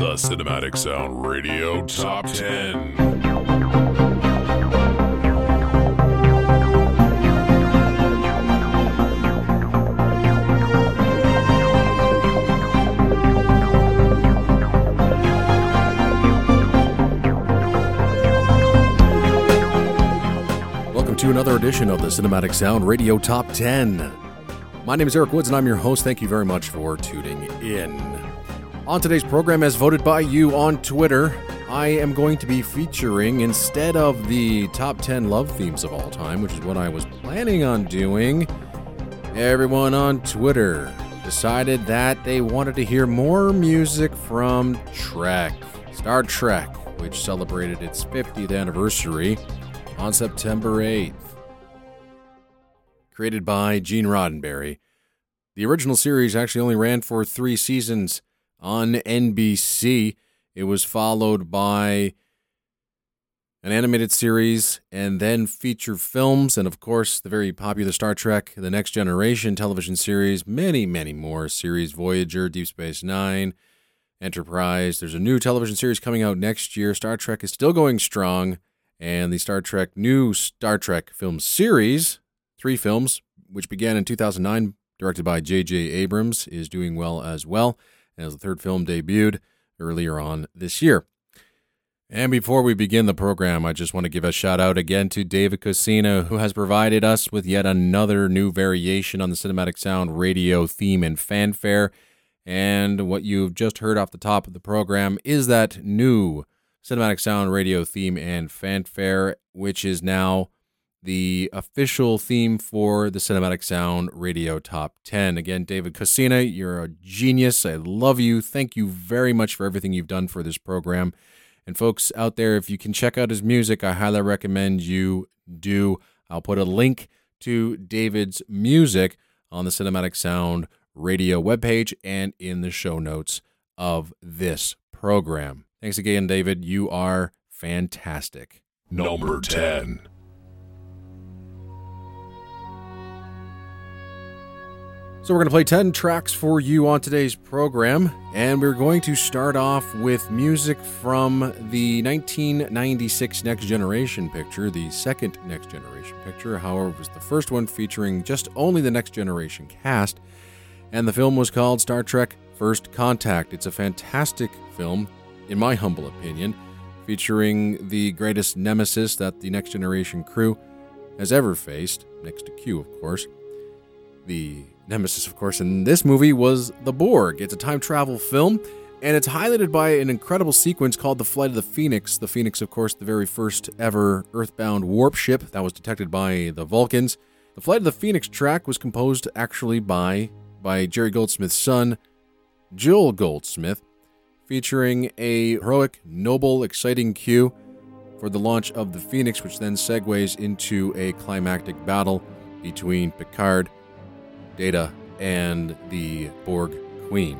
The Cinematic Sound Radio Top 10. To another edition of the Cinematic Sound Radio Top 10. My name is Eric Woods and I'm your host. Thank you very much for tuning in. On today's program, as voted by you on Twitter, I am going to be featuring, instead of the top 10 love themes of all time, which is what I was planning on doing, everyone on Twitter decided that they wanted to hear more music from Trek, Star Trek, which celebrated its 50th anniversary on September 8th. Created by Gene Roddenberry, the original series actually only ran for 3 seasons on NBC. It was followed by an animated series and then feature films, and of course the very popular Star Trek, The Next Generation television series, many, many more series, Voyager, Deep Space Nine, Enterprise. There's a new television series coming out next year. Star Trek is still going strong. And the new Star Trek film series, 3 films, which began in 2009, directed by J.J. Abrams, is doing well as well, as the 3rd film debuted earlier on this year. And before we begin the program, I just want to give a shout out again to David Cassina, who has provided us with yet another new variation on the Cinematic Sound Radio theme and fanfare. And what you've just heard off the top of the program is that new Cinematic Sound Radio theme and fanfare, which is now the official theme for the Cinematic Sound Radio Top 10. Again, David Cassina, you're a genius. I love you. Thank you very much for everything you've done for this program. And folks out there, if you can check out his music, I highly recommend you do. I'll put a link to David's music on the Cinematic Sound Radio webpage and in the show notes of this program. Thanks again, David. You are fantastic. Number 10. So we're going to play 10 tracks for you on today's program, and we're going to start off with music from the 1996 Next Generation picture, the 2nd Next Generation picture. However, it was the 1st one featuring just only the Next Generation cast, and the film was called Star Trek: First Contact. It's a fantastic film, in my humble opinion, featuring the greatest nemesis that the Next Generation crew has ever faced, next to Q, of course. The nemesis, of course, in this movie was the Borg. It's a time travel film, and it's highlighted by an incredible sequence called The Flight of the Phoenix. The Phoenix, of course, the very first ever Earthbound warp ship that was detected by the Vulcans. The Flight of the Phoenix track was composed actually by Jerry Goldsmith's son, Joel Goldsmith, featuring a heroic, noble, exciting cue for the launch of the Phoenix, which then segues into a climactic battle between Picard, Data, and the Borg Queen.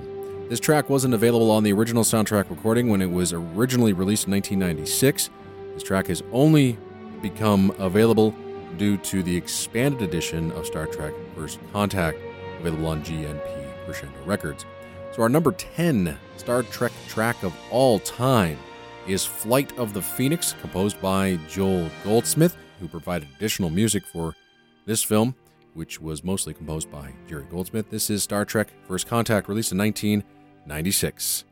This track wasn't available on the original soundtrack recording when it was originally released in 1996. This track has only become available due to the expanded edition of Star Trek: First Contact, available on GNP Crescendo Records. So our number 10 Star Trek track of all time is Flight of the Phoenix, composed by Joel Goldsmith, who provided additional music for this film, which was mostly composed by Jerry Goldsmith. This is Star Trek: First Contact, released in 1996.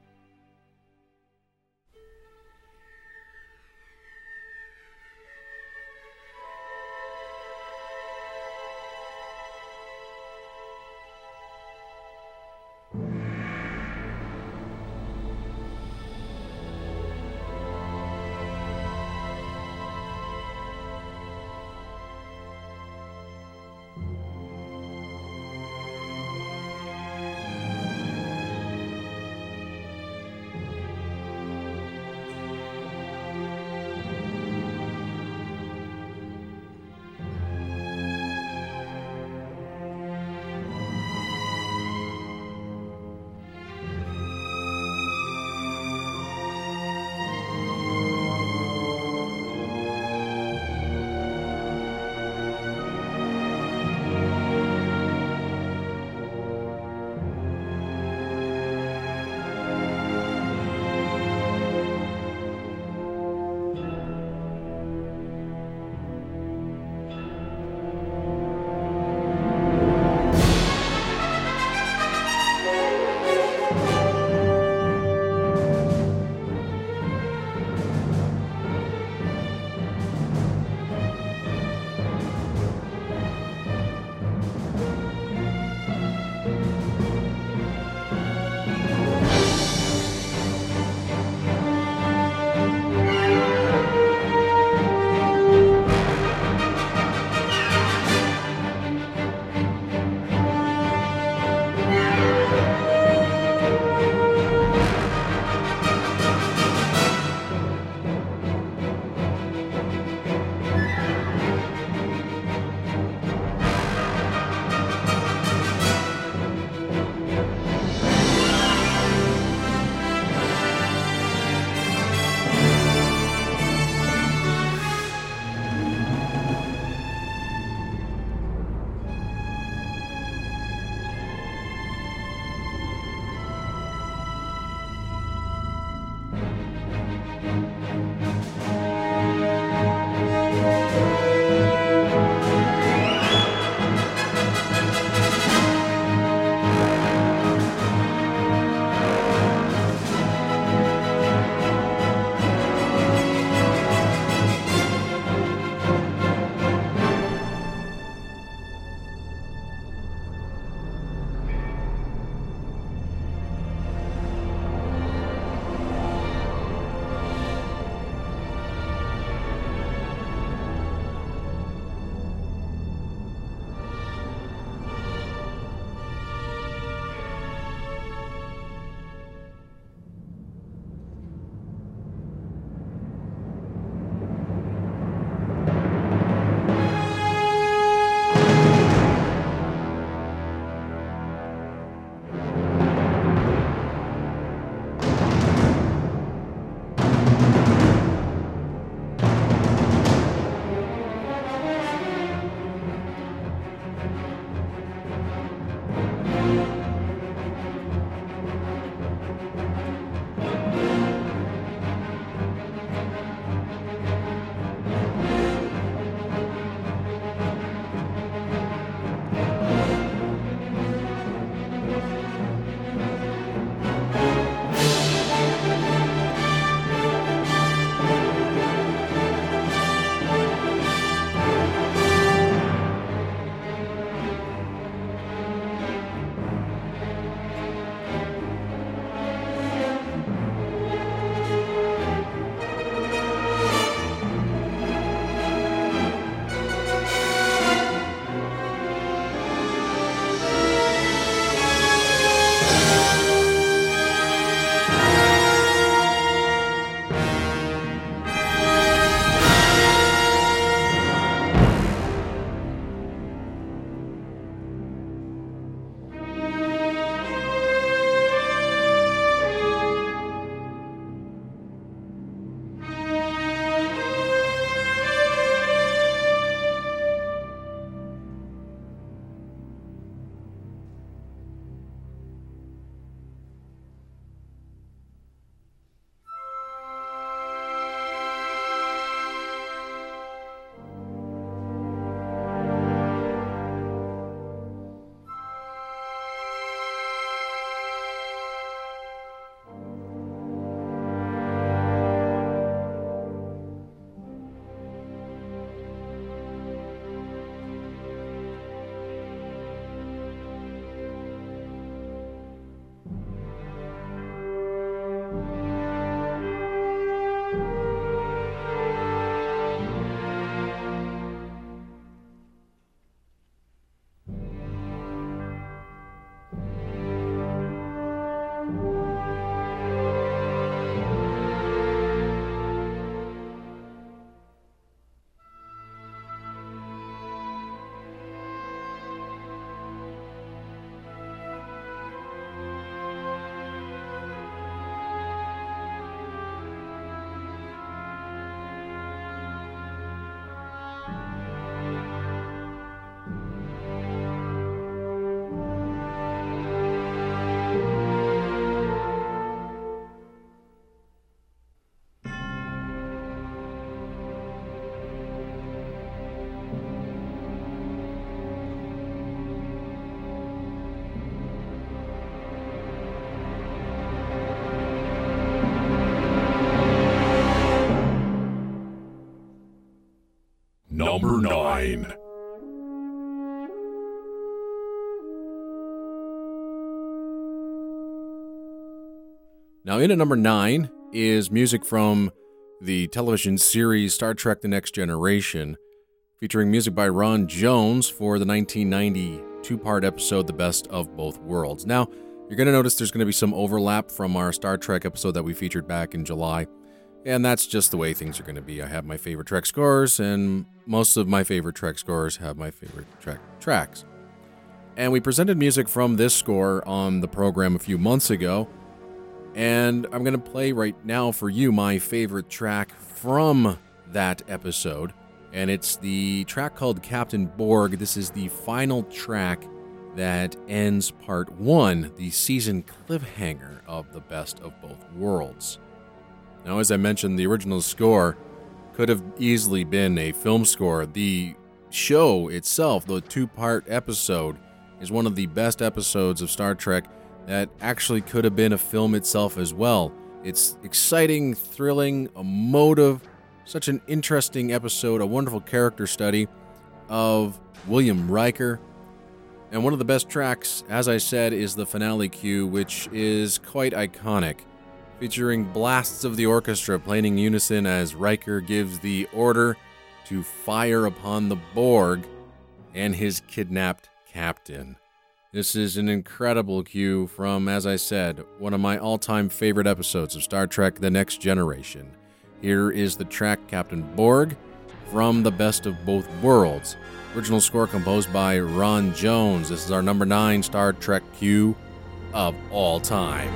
Number 9. Now, in at number 9 is music from the television series Star Trek The Next Generation, featuring music by Ron Jones for the 1990 two-part episode The Best of Both Worlds. Now, you're going to notice there's going to be some overlap from our Star Trek episode that we featured back in July, and that's just the way things are going to be. I have my favorite Trek scores, and most of my favorite Trek scores have my favorite Trek tracks. And we presented music from this score on the program a few months ago, and I'm going to play right now for you my favorite track from that episode. And it's the track called Captain Borg. This is the final track that ends Part 1, the season cliffhanger of The Best of Both Worlds. Now, as I mentioned, the original score could have easily been a film score. The show itself, the two-part episode, is one of the best episodes of Star Trek that actually could have been a film itself as well. It's exciting, thrilling, emotive, such an interesting episode, a wonderful character study of William Riker. And one of the best tracks, as I said, is the finale cue, which is quite iconic, featuring blasts of the orchestra playing in unison as Riker gives the order to fire upon the Borg and his kidnapped captain. This is an incredible cue from, as I said, one of my all-time favorite episodes of Star Trek The Next Generation. Here is the track Captain Borg from The Best of Both Worlds. Original score composed by Ron Jones. This is our number 9 Star Trek cue of all time.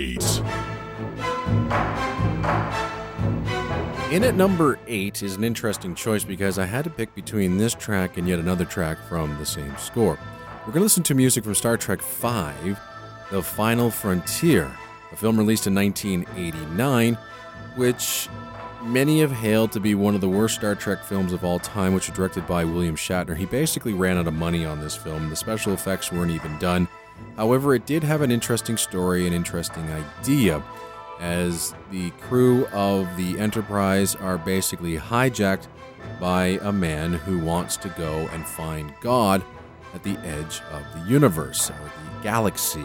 8. In at number 8 is an interesting choice because I had to pick between this track and yet another track from the same score. We're going to listen to music from Star Trek V, The Final Frontier, a film released in 1989, which many have hailed to be one of the worst Star Trek films of all time, which was directed by William Shatner. He basically ran out of money on this film. The special effects weren't even done. However, it did have an interesting story, an interesting idea, as the crew of the Enterprise are basically hijacked by a man who wants to go and find God at the edge of the universe, or the galaxy.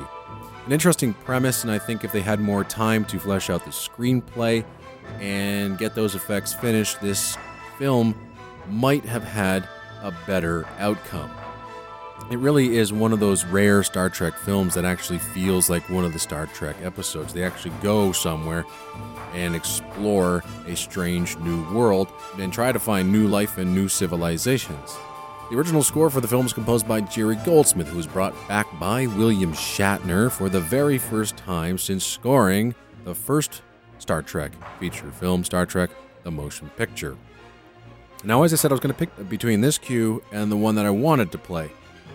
An interesting premise, and I think if they had more time to flesh out the screenplay and get those effects finished, this film might have had a better outcome. It really is one of those rare Star Trek films that actually feels like one of the Star Trek episodes. They actually go somewhere and explore a strange new world and try to find new life and new civilizations. The original score for the film was composed by Jerry Goldsmith, who was brought back by William Shatner for the very first time since scoring the first Star Trek feature film, Star Trek: The Motion Picture. Now, as I said, I was going to pick between this cue and the one that I wanted to play.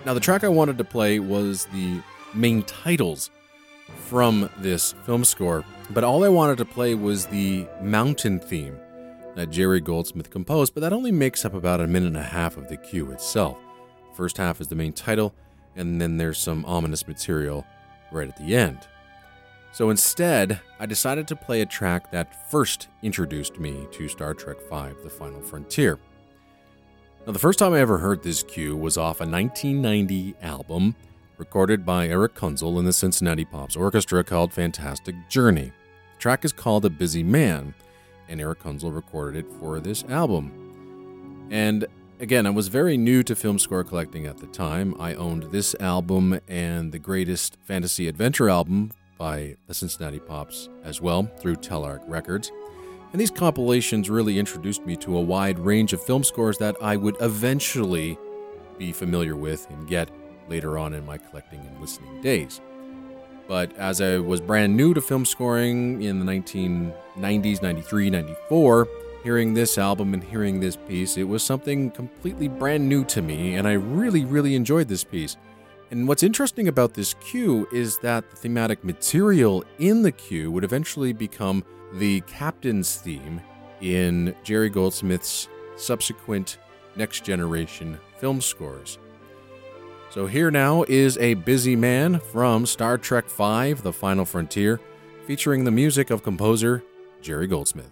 Now, the track I wanted to play was the main titles from this film score, but all I wanted to play was the mountain theme that Jerry Goldsmith composed, but that only makes up about a minute and a half of the cue itself. First half is the main title, and then there's some ominous material right at the end. So instead, I decided to play a track that first introduced me to Star Trek V, The Final Frontier. Now, the first time I ever heard this cue was off a 1990 album recorded by Eric Kunzel in the Cincinnati Pops Orchestra called Fantastic Journey. The track is called A Busy Man, and Eric Kunzel recorded it for this album. And again, I was very new to film score collecting at the time. I owned this album and the Greatest Fantasy Adventure album by the Cincinnati Pops as well, through Telarc Records. And these compilations really introduced me to a wide range of film scores that I would eventually be familiar with and get later on in my collecting and listening days. But as I was brand new to film scoring in the 1990s, 93, 94, hearing this album and hearing this piece, it was something completely brand new to me, and I really, really enjoyed this piece. And what's interesting about this cue is that the thematic material in the cue would eventually become the captain's theme in Jerry Goldsmith's subsequent Next Generation film scores. So here now is A Busy Man from Star Trek V, The Final Frontier, featuring the music of composer Jerry Goldsmith.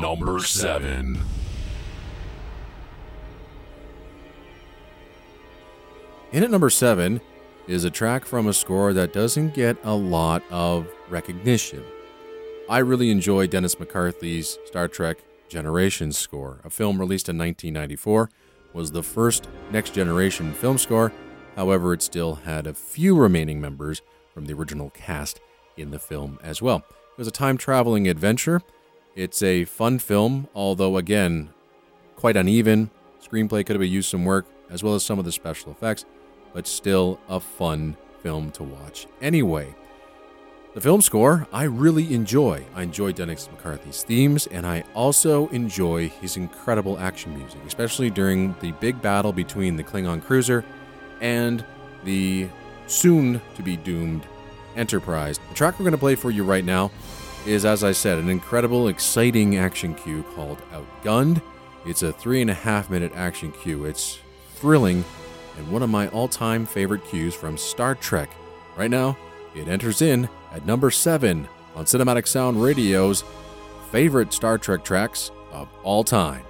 Number 7. In at number 7 is a track from a score that doesn't get a lot of recognition. I really enjoy Dennis McCarthy's Star Trek Generations score. A film released in 1994 was the first Next Generation film score. However, it still had a few remaining members from the original cast in the film as well. It was a time-traveling adventure. It's a fun film, although, again, quite uneven. Screenplay could have used some work, as well as some of the special effects, but still a fun film to watch anyway. The film score I really enjoy. I enjoy Dennis McCarthy's themes, and I also enjoy his incredible action music, especially during the big battle between the Klingon cruiser and the soon-to-be-doomed Enterprise. The track we're going to play for you right now is, as I said, an incredible, exciting action cue called Outgunned. It's a 3.5-minute action cue. It's thrilling and one of my all-time favorite cues from Star Trek. Right now, it enters in at number 7 on Cinematic Sound Radio's favorite Star Trek tracks of all time.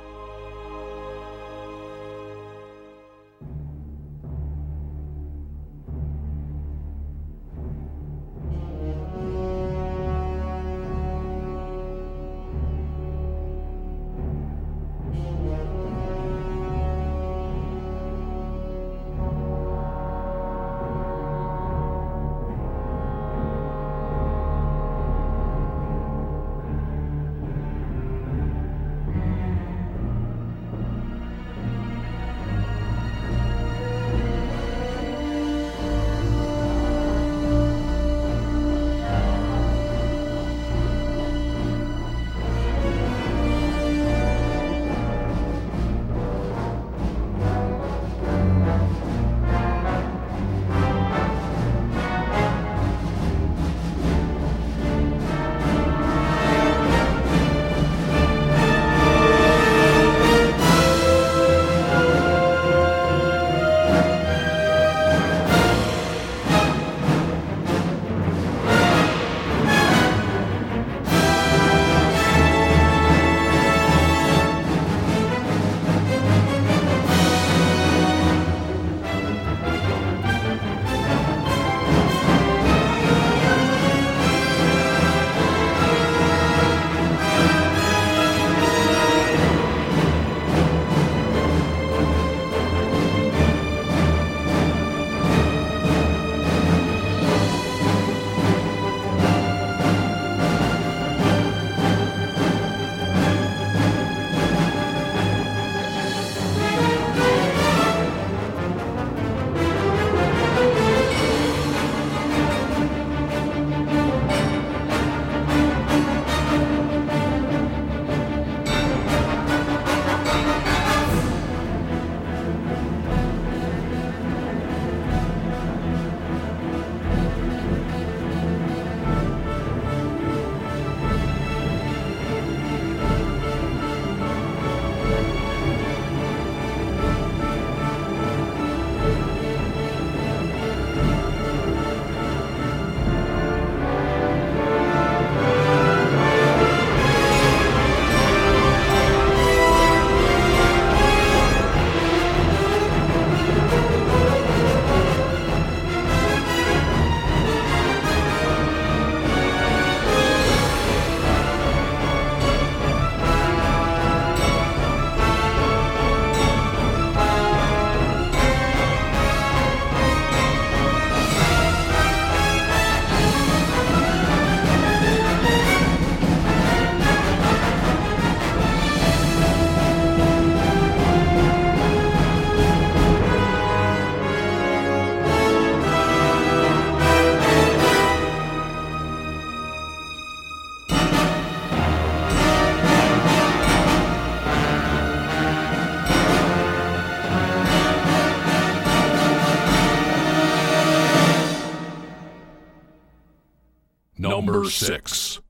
Number 6.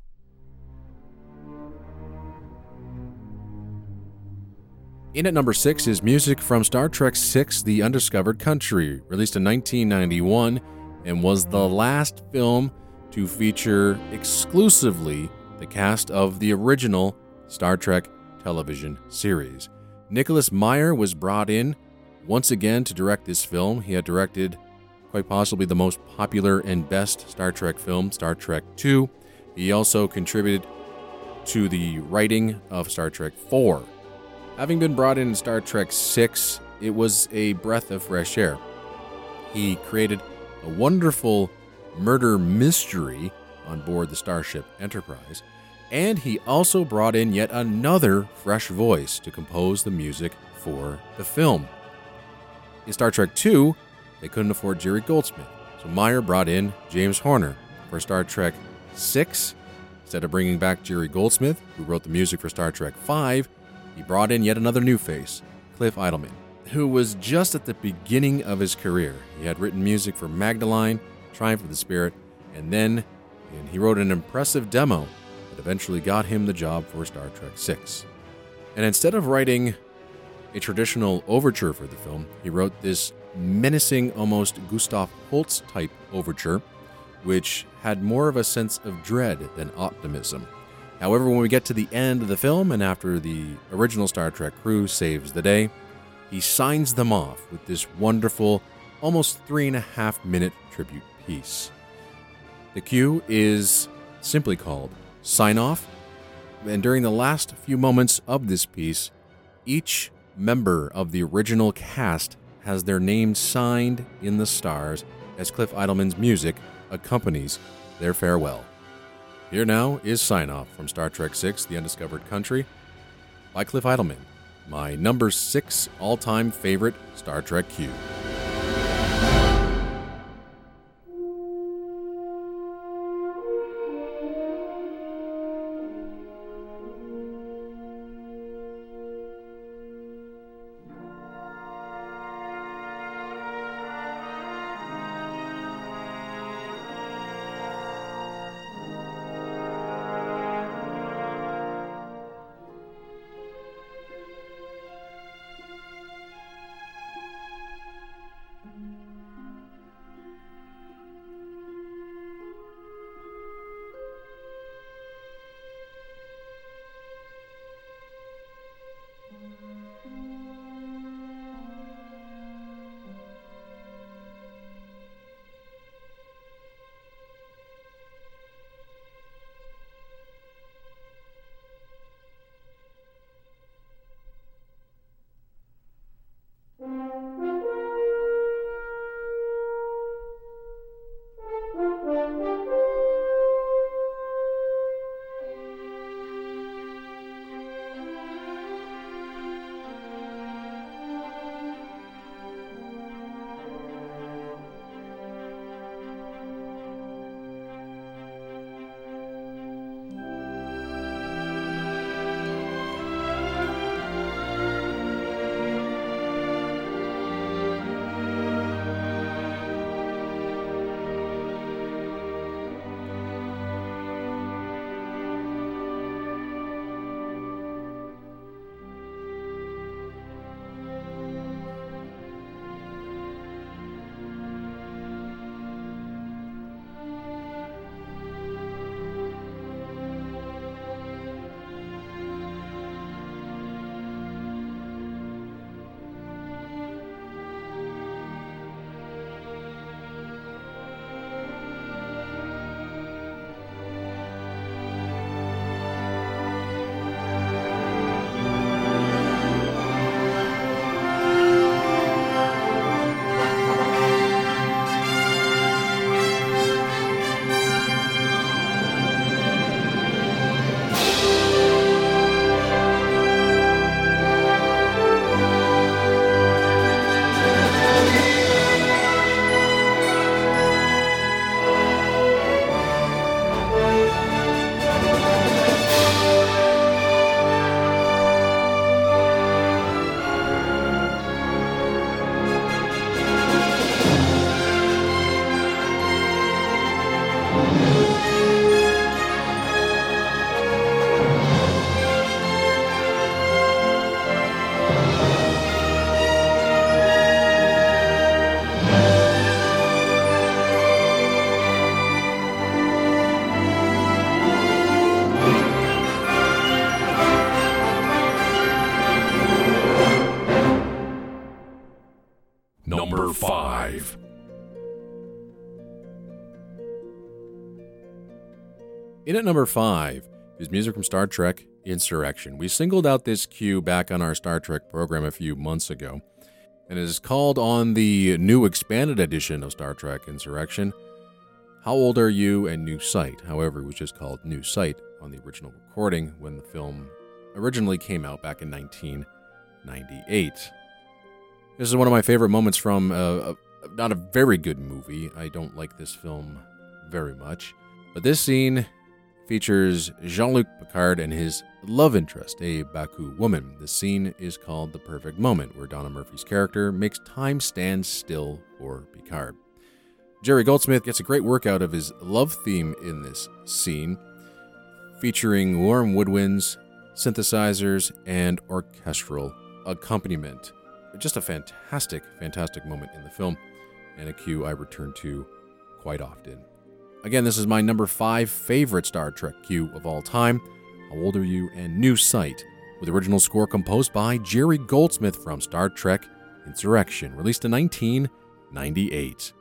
In at number 6 is music from Star Trek VI, The Undiscovered Country, released in 1991 and was the last film to feature exclusively the cast of the original Star Trek television series. Nicholas Meyer was brought in once again to direct this film. He had directed quite possibly the most popular and best Star Trek film, Star Trek II. He also contributed to the writing of Star Trek IV. Having been brought in Star Trek VI, it was a breath of fresh air. He created a wonderful murder mystery on board the Starship Enterprise, and he also brought in yet another fresh voice to compose the music for the film. In Star Trek II, they couldn't afford Jerry Goldsmith, so Meyer brought in James Horner. For Star Trek VI, instead of bringing back Jerry Goldsmith, who wrote the music for Star Trek V, he brought in yet another new face, Cliff Eidelman, who was just at the beginning of his career. He had written music for Magdalene, Triumph of the Spirit, and he wrote an impressive demo that eventually got him the job for Star Trek VI. And instead of writing a traditional overture for the film, he wrote this menacing, almost Gustav Holst-type overture, which had more of a sense of dread than optimism. However, when we get to the end of the film, and after the original Star Trek crew saves the day, he signs them off with this wonderful, almost 3.5-minute tribute piece. The cue is simply called Sign Off, and during the last few moments of this piece, each member of the original cast has their name signed in the stars as Cliff Eidelman's music accompanies their farewell. Here now is Sign Off from Star Trek VI, The Undiscovered Country, by Cliff Eidelman, my number 6 all-time favorite Star Trek cue. Number 5. In at number 5 is music from Star Trek Insurrection. We singled out this cue back on our Star Trek program a few months ago, and it is called on the new expanded edition of Star Trek Insurrection, How Old Are You and New Sight. However, it was just called New Sight on the original recording when the film originally came out back in 1998. This is one of my favorite moments from not a very good movie. I don't like this film very much, but this scene features Jean-Luc Picard and his love interest, a Baku woman. The scene is called The Perfect Moment, where Donna Murphy's character makes time stand still for Picard. Jerry Goldsmith gets a great workout of his love theme in this scene, featuring warm woodwinds, synthesizers, and orchestral accompaniment. Just a fantastic, fantastic moment in the film, and a cue I return to quite often. Again, this is my number 5 favorite Star Trek cue of all time, How Old Are You and New Sight, with original score composed by Jerry Goldsmith from Star Trek Insurrection, released in 1998.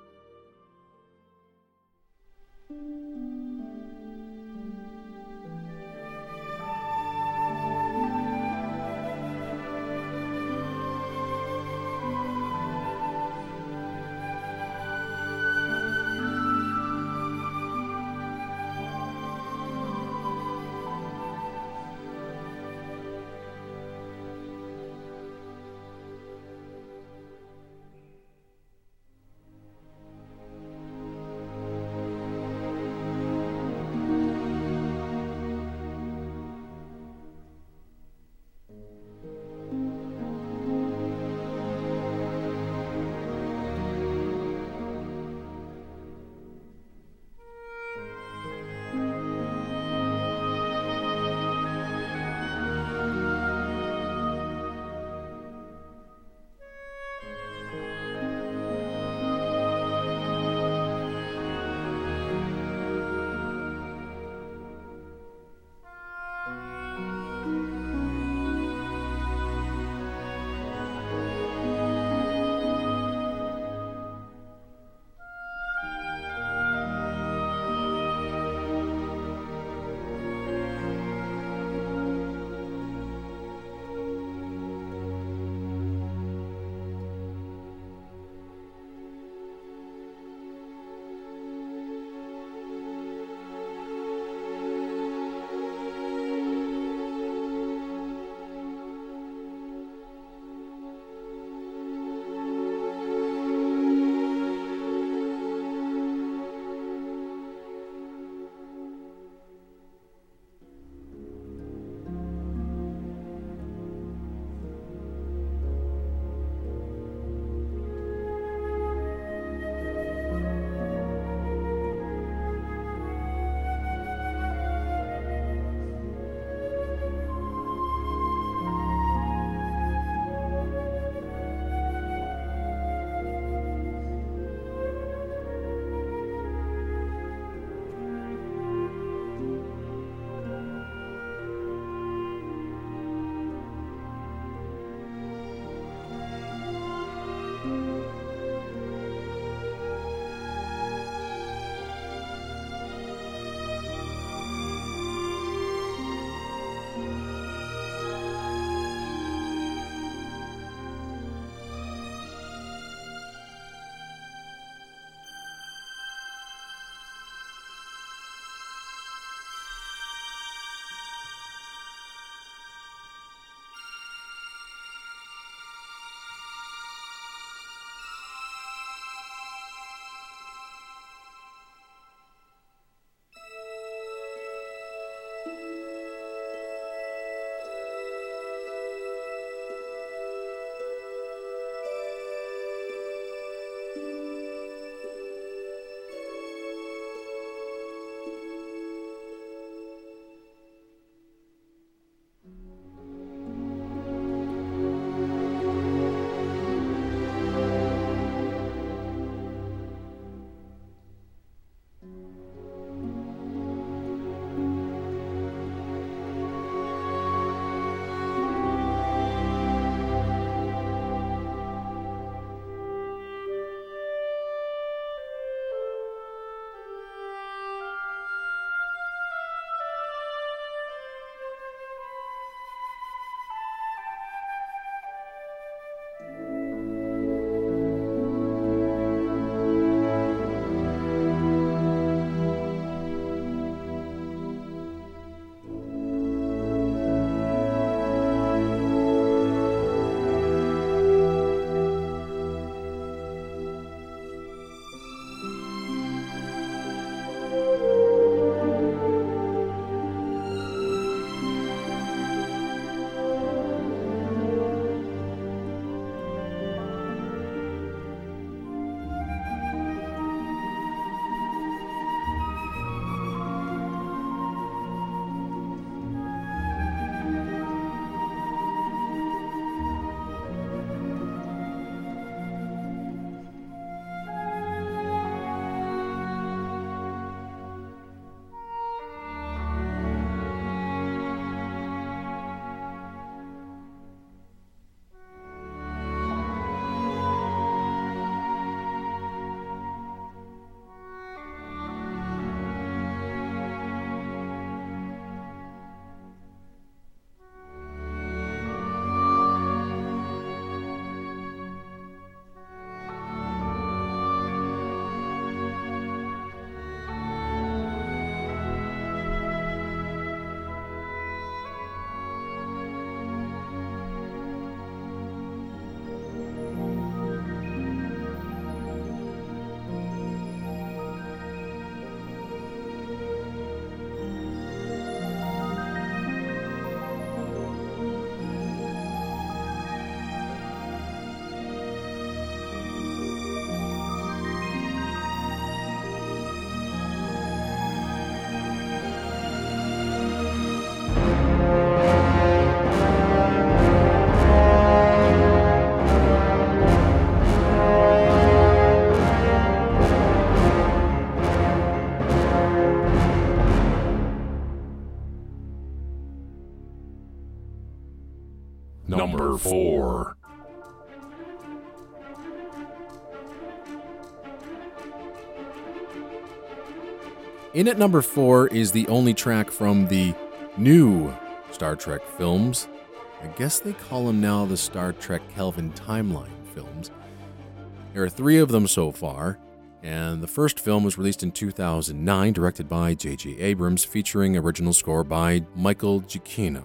4. In at number 4 is the only track from the new Star Trek films. I guess they call them now the Star Trek Kelvin Timeline films. There are 3 of them so far, and the first film was released in 2009, directed by J.J. Abrams, featuring original score by Michael Giacchino.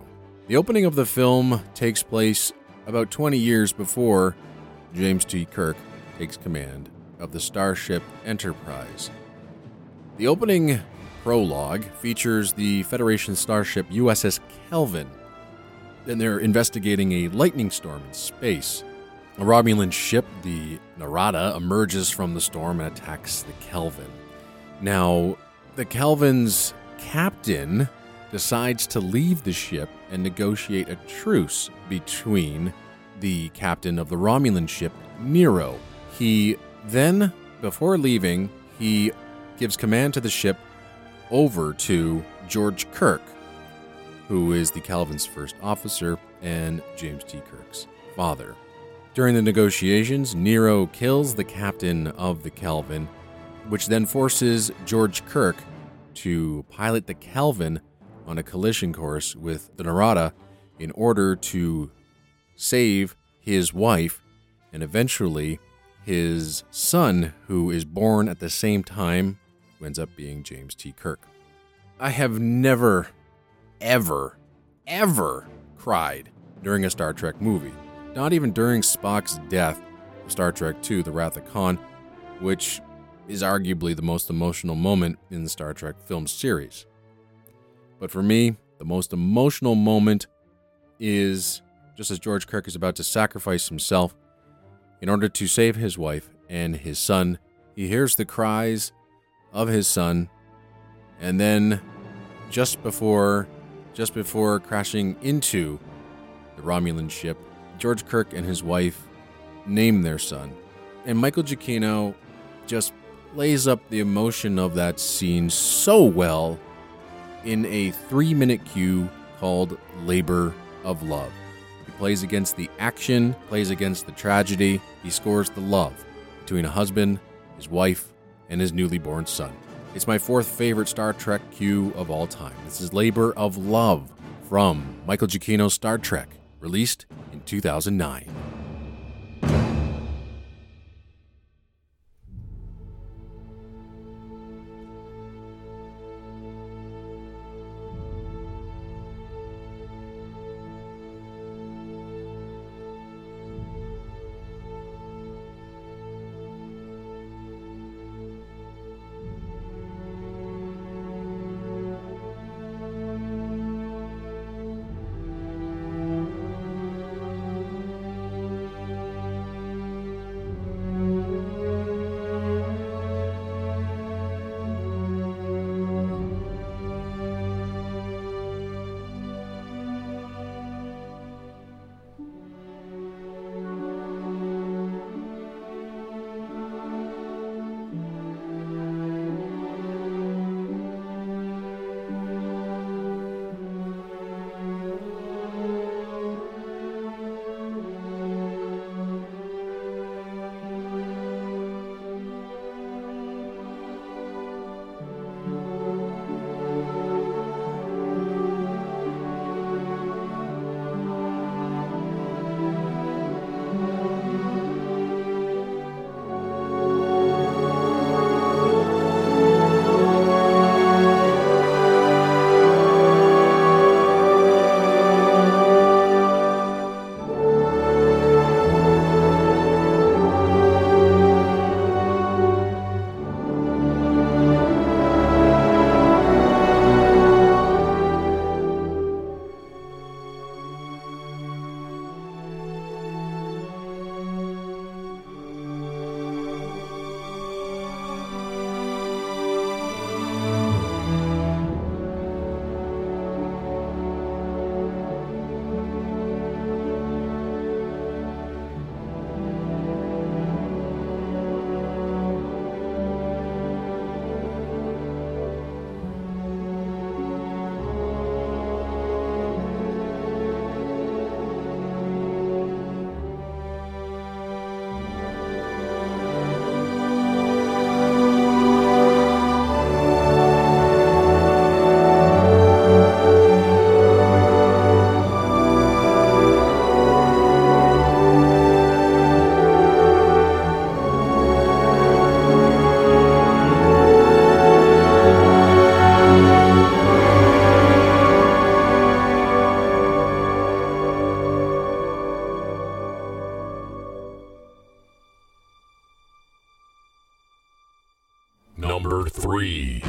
The opening of the film takes place about 20 years before James T. Kirk takes command of the Starship Enterprise. The opening prologue features the Federation starship USS Kelvin, and they're investigating a lightning storm in space. A Romulan ship, the Narada, emerges from the storm and attacks the Kelvin. Now, the Kelvin's captain decides to leave the ship and negotiate a truce between the captain of the Romulan ship, Nero. He then, before leaving, he gives command to the ship over to George Kirk, who is the Kelvin's first officer and James T. Kirk's father. During the negotiations, Nero kills the captain of the Kelvin, which then forces George Kirk to pilot the Kelvin on a collision course with the Narada in order to save his wife and eventually his son, who is born at the same time, who ends up being James T. Kirk. I have never, ever cried during a Star Trek movie. Not even during Spock's death, Star Trek II, The Wrath of Khan, which is arguably the most emotional moment in the Star Trek film series. But for me, the most emotional moment is just as George Kirk is about to sacrifice himself in order to save his wife and his son. He hears the cries of his son, and then just before crashing into the Romulan ship, George Kirk and his wife name their son. And Michael Giacchino just plays up the emotion of that scene so well in a 3-minute cue called Labor of Love. He plays against the action, plays against the tragedy. He scores the love between a husband, his wife, and his newly born son. It's my 4th favorite Star Trek cue of all time. This is Labor of Love from Michael Giacchino's Star Trek, released in 2009. Number 3.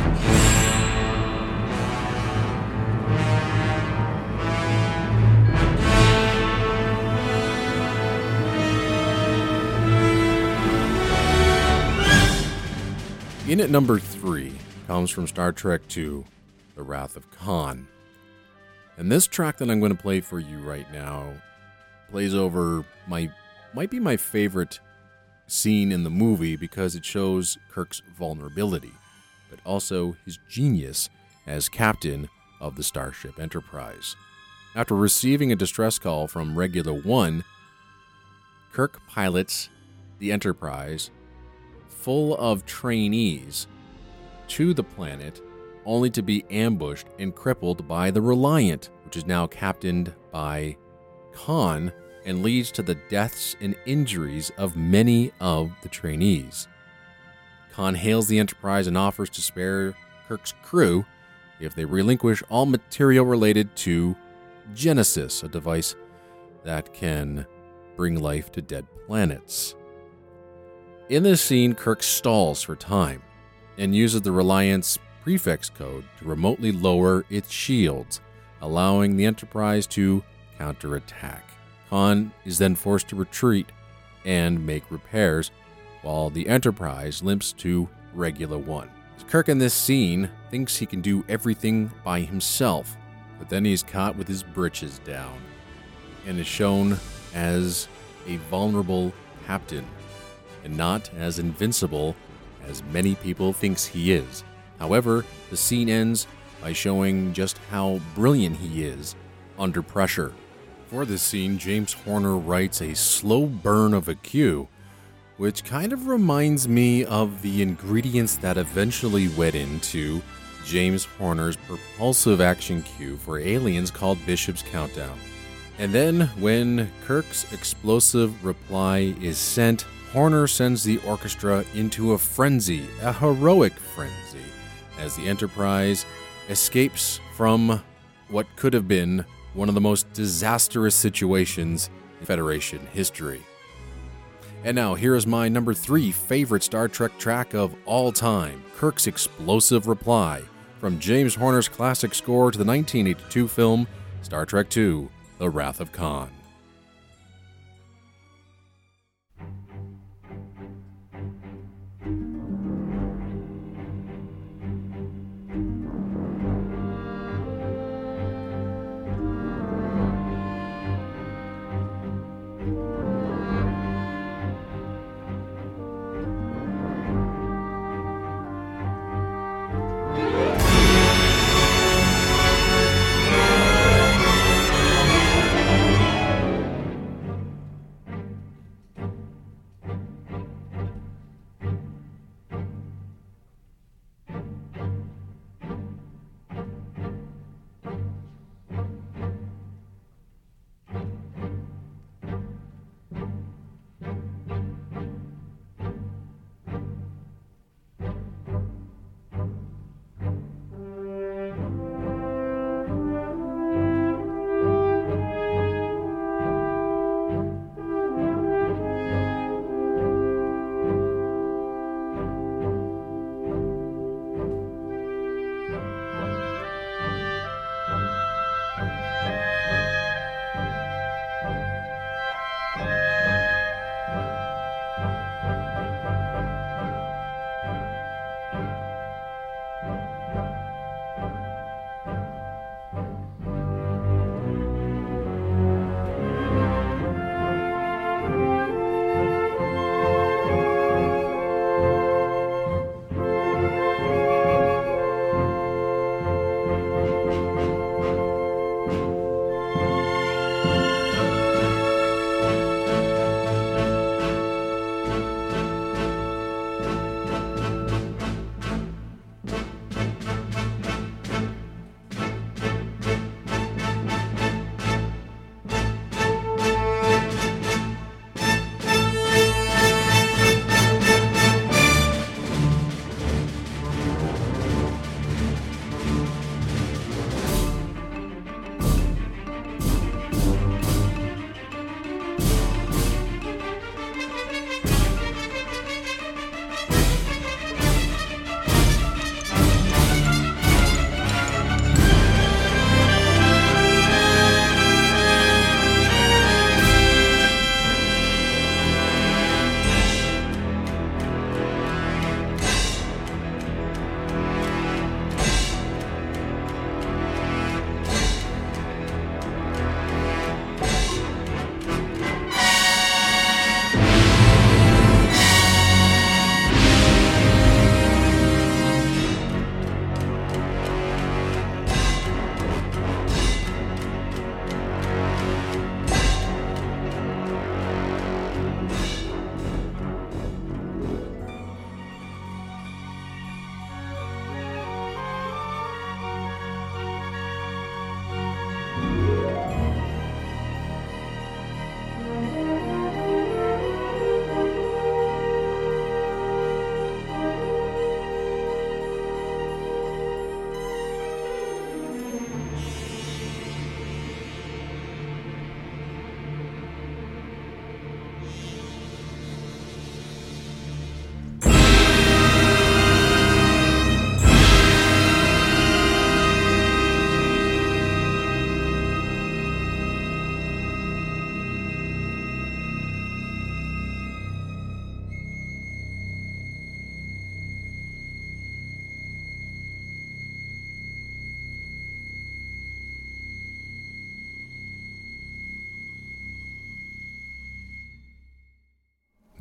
In at number 3 comes from Star Trek II, The Wrath of Khan. And this track that I'm going to play for you right now plays over might be my favorite scene in the movie, because it shows Kirk's vulnerability, but also his genius as captain of the Starship Enterprise. After receiving a distress call from Regular One, Kirk pilots the Enterprise, full of trainees, to the planet, only to be ambushed and crippled by the Reliant, which is now captained by Khan, and leads to the deaths and injuries of many of the trainees. Khan hails the Enterprise and offers to spare Kirk's crew if they relinquish all material related to Genesis, a device that can bring life to dead planets. In this scene, Kirk stalls for time and uses the Reliant's prefix code to remotely lower its shields, allowing the Enterprise to counterattack. Khan is then forced to retreat and make repairs, while the Enterprise limps to Regular One. Kirk in this scene thinks he can do everything by himself, but then he's caught with his britches down and is shown as a vulnerable captain and not as invincible as many people thinks he is. However, the scene ends by showing just how brilliant he is under pressure. For this scene, James Horner writes a slow burn of a cue, which kind of reminds me of the ingredients that eventually went into James Horner's propulsive action cue for Aliens called Bishop's Countdown. And then, when Kirk's explosive reply is sent, Horner sends the orchestra into a frenzy, a heroic frenzy, as the Enterprise escapes from what could have been one of the most disastrous situations in Federation history. And now, here is my number 3 favorite Star Trek track of all time, Kirk's Explosive Reply, from James Horner's classic score to the 1982 film Star Trek II, The Wrath of Khan.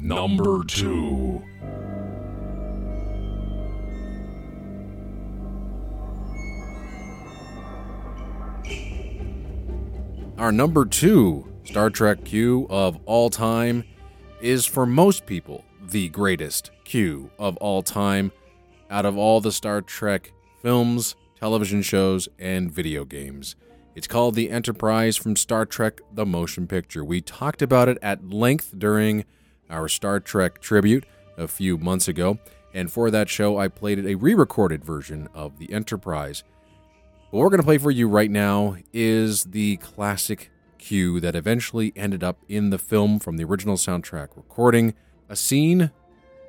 Number 2. Our number 2 Star Trek cue of all time is, for most people, the greatest cue of all time out of all the Star Trek films, television shows, and video games. It's called the Enterprise from Star Trek The Motion Picture. We talked about it at length during our Star Trek tribute a few months ago, and for that show I played a re-recorded version of the Enterprise. What we're going to play for you right now is the classic cue that eventually ended up in the film from the original soundtrack recording, a scene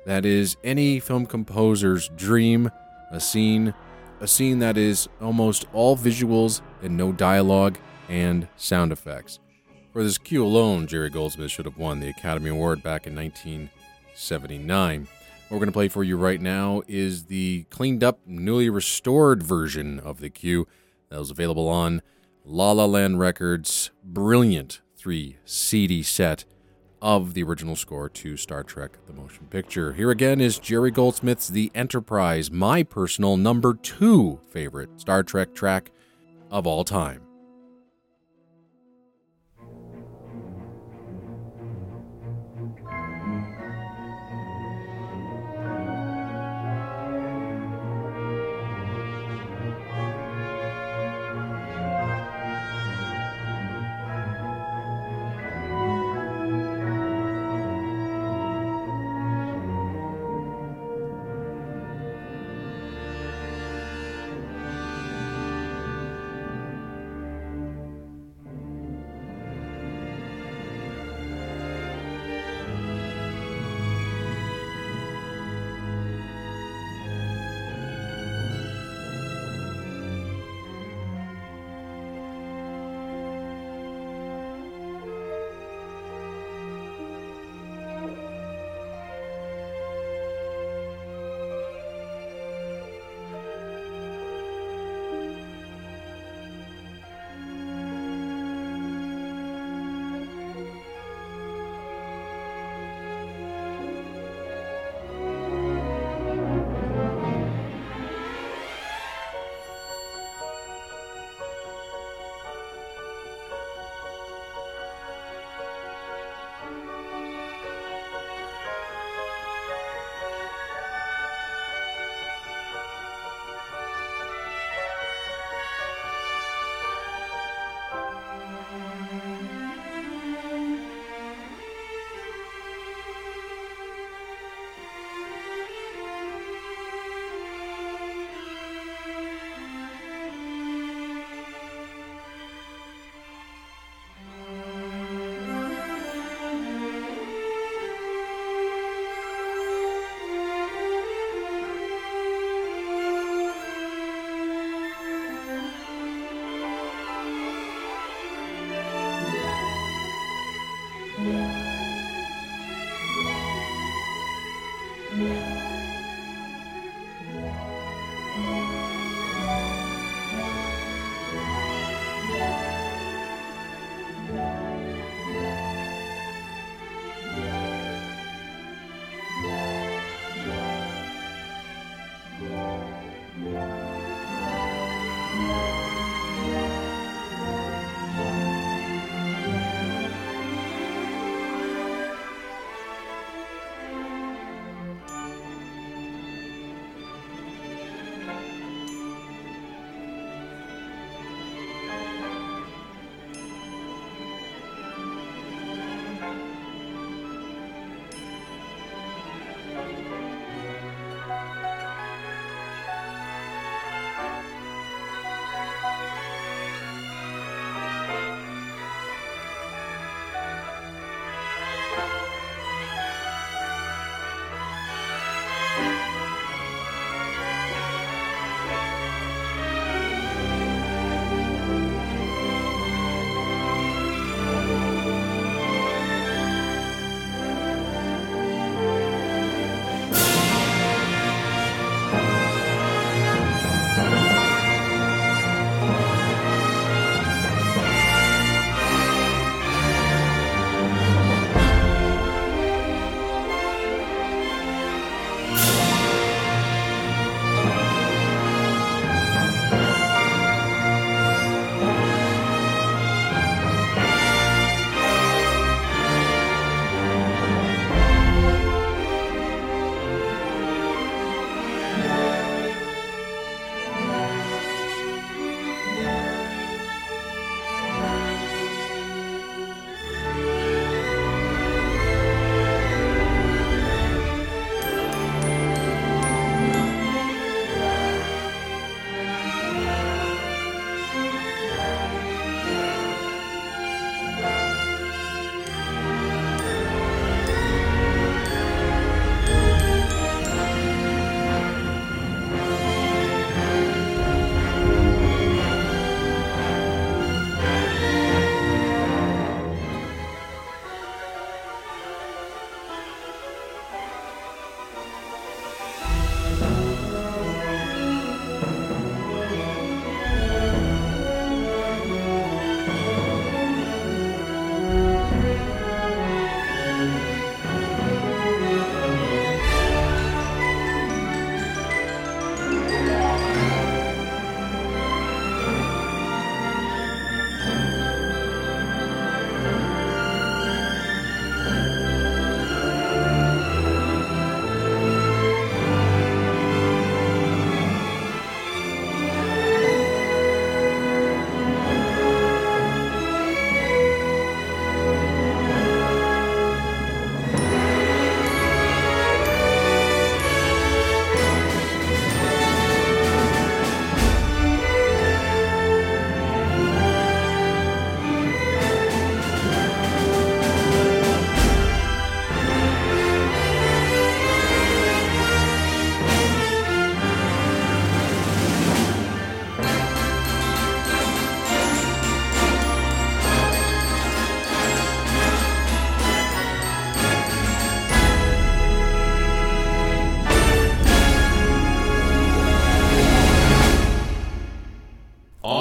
that is any film composer's dream, a scene that is almost all visuals and no dialogue and sound effects. For this cue alone, Jerry Goldsmith should have won the Academy Award back in 1979. What we're going to play for you right now is the cleaned up, newly restored version of the cue that was available on La La Land Records' brilliant 3-CD set of the original score to Star Trek The Motion Picture. Here again is Jerry Goldsmith's The Enterprise, my personal number 2 favorite Star Trek track of all time.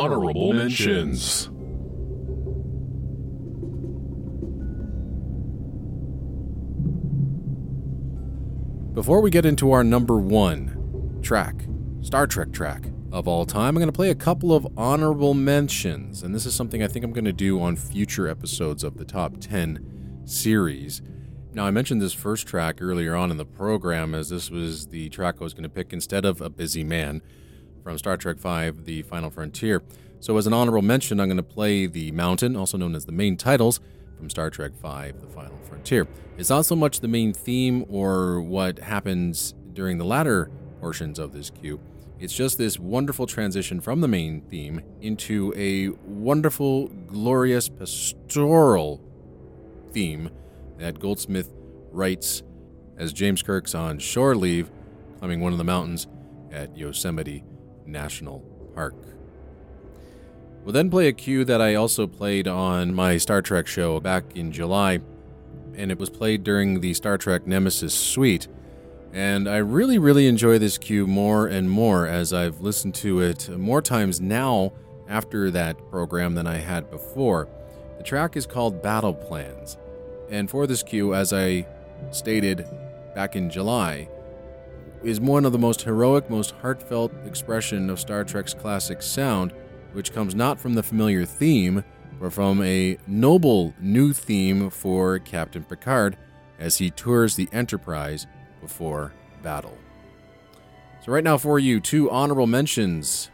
Honorable Mentions. Before we get into our number one track, Star Trek track of all time, I'm going to play a couple of honorable mentions, and this is something I think I'm going to do on future episodes of the Top 10 series. Now, I mentioned this first track earlier on in the program, as this was the track I was going to pick instead of A Busy Man from Star Trek V, The Final Frontier. So as an honorable mention, I'm going to play The Mountain, also known as the main titles, from Star Trek V, The Final Frontier. It's not so much the main theme or what happens during the latter portions of this cue. It's just this wonderful transition from the main theme into a wonderful, glorious, pastoral theme that Goldsmith writes as James Kirk's on shore leave, climbing one of the mountains at Yosemite National Park. We'll then play a cue that I also played on my Star Trek show back in July, and it was played during the Star Trek Nemesis suite. And I really, enjoy this cue more and more as I've listened to it more times now after that program than I had before. The track is called Battle Plans. And for this cue, as I stated back in July, is one of the most heroic, most heartfelt expression of Star Trek's classic sound, which comes not from the familiar theme, but from a noble new theme for Captain Picard as he tours the Enterprise before battle. So right now for you, two honorable mentions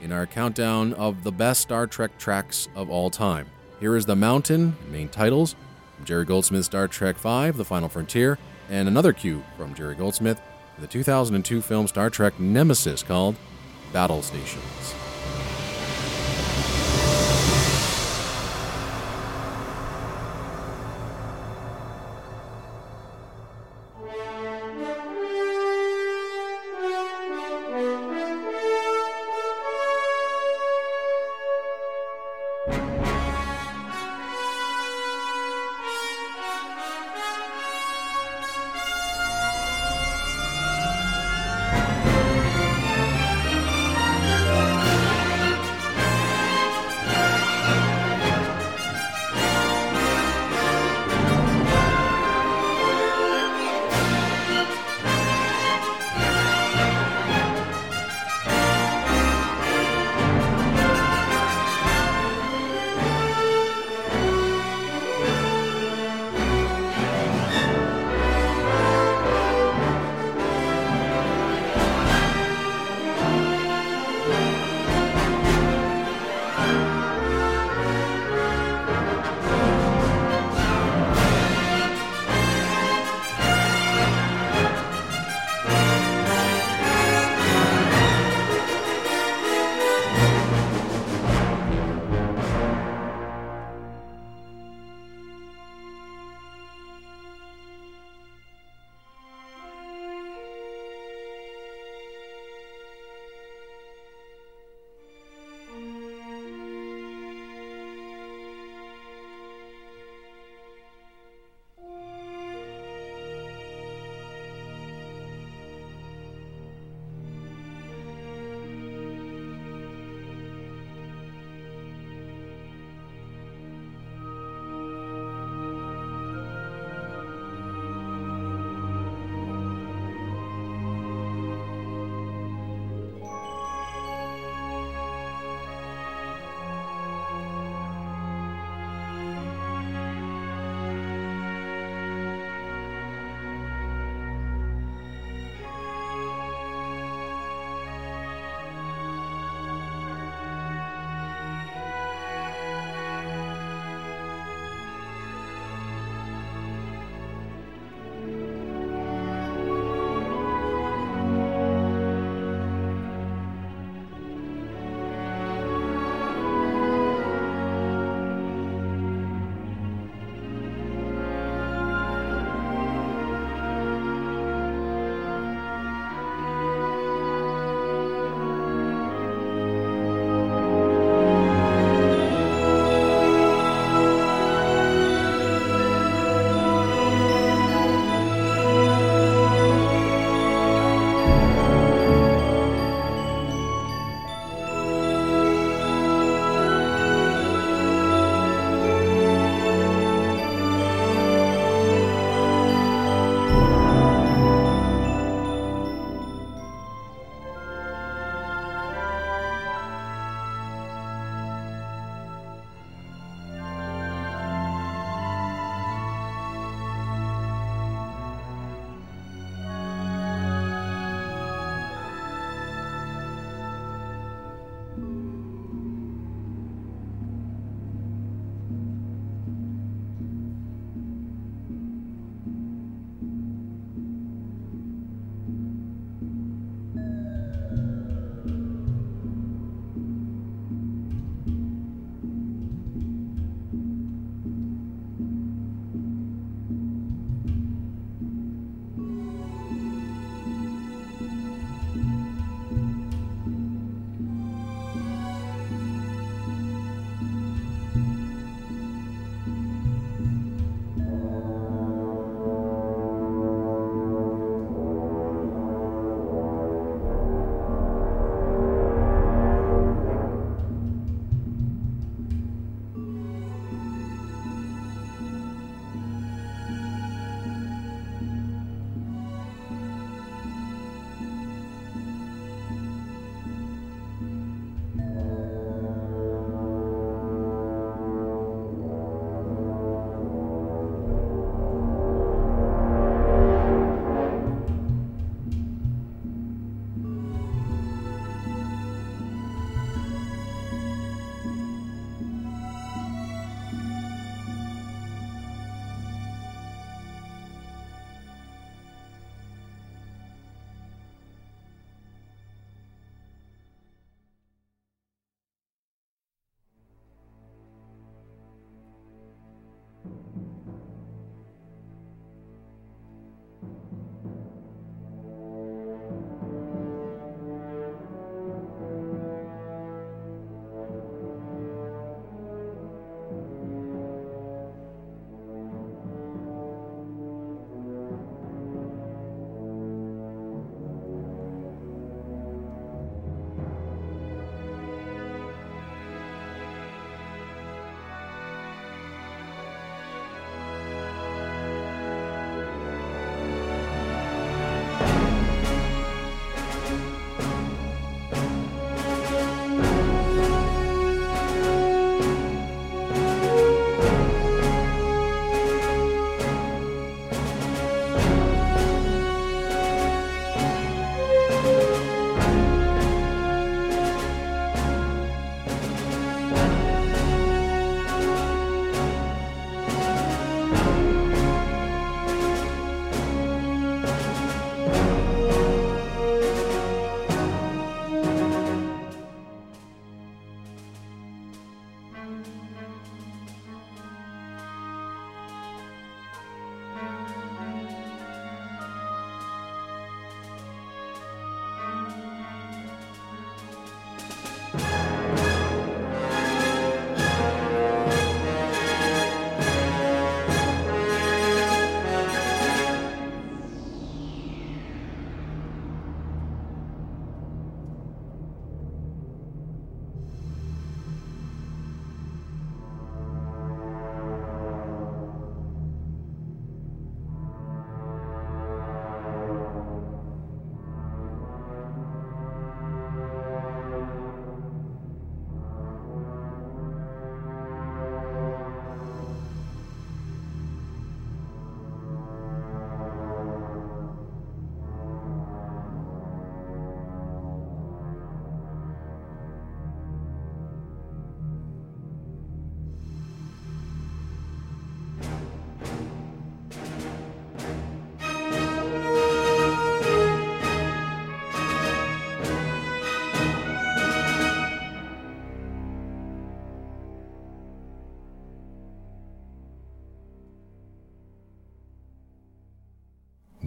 in our countdown of the best Star Trek tracks of all time. Here is The Mountain, main titles, from Jerry Goldsmith's Star Trek V, The Final Frontier, and another cue from Jerry Goldsmith for the 2002 film Star Trek Nemesis called Battle Stations.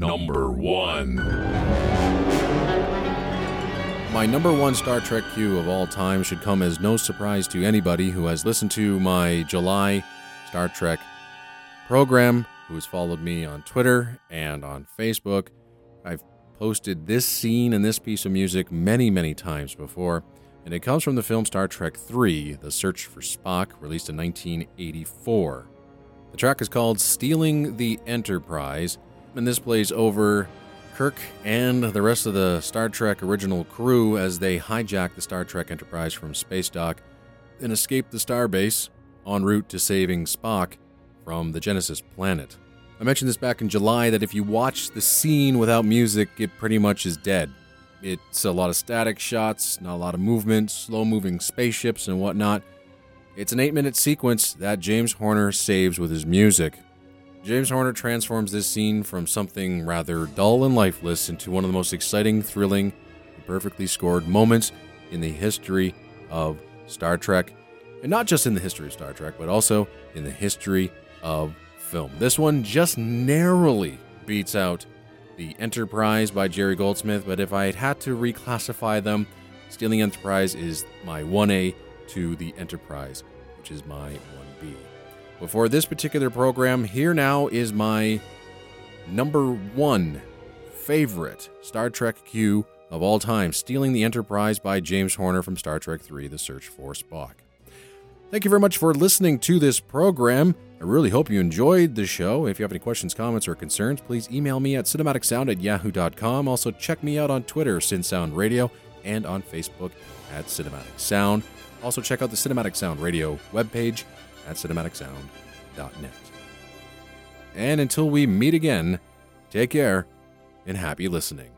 Number one. My number one Star Trek cue of all time should come as no surprise to anybody who has listened to my July Star Trek program, who has followed me on Twitter and on Facebook. I've posted this scene and this piece of music many, many times before, and it comes from the film Star Trek III, The Search for Spock, released in 1984. The track is called Stealing the Enterprise, and this plays over Kirk and the rest of the Star Trek original crew as they hijack the Star Trek Enterprise from space dock and escape the starbase en route to saving Spock from the Genesis planet. I mentioned this back in July that if you watch the scene without music, it pretty much is dead. It's a lot of static shots, not a lot of movement, slow-moving spaceships and whatnot. It's an 8-minute sequence that James Horner saves with his music. James Horner transforms this scene from something rather dull and lifeless into one of the most exciting, thrilling, and perfectly scored moments in the history of Star Trek. And not just in the history of Star Trek, but also in the history of film. This one just narrowly beats out The Enterprise by Jerry Goldsmith, but if I had to reclassify them, Stealing Enterprise is my 1A to The Enterprise, which is my 1B. But for this particular program, here now is my number one favorite Star Trek cue of all time, Stealing the Enterprise by James Horner from Star Trek III, The Search for Spock. Thank you very much for listening to this program. I really hope you enjoyed the show. If you have any questions, comments, or concerns, please email me at cinematicsound@yahoo.com. Also, check me out on Twitter, Cinsound Radio, and on Facebook at Cinematic Sound. Also, check out the Cinematic Sound Radio webpage at cinematicsound.net. And until we meet again, take care and happy listening.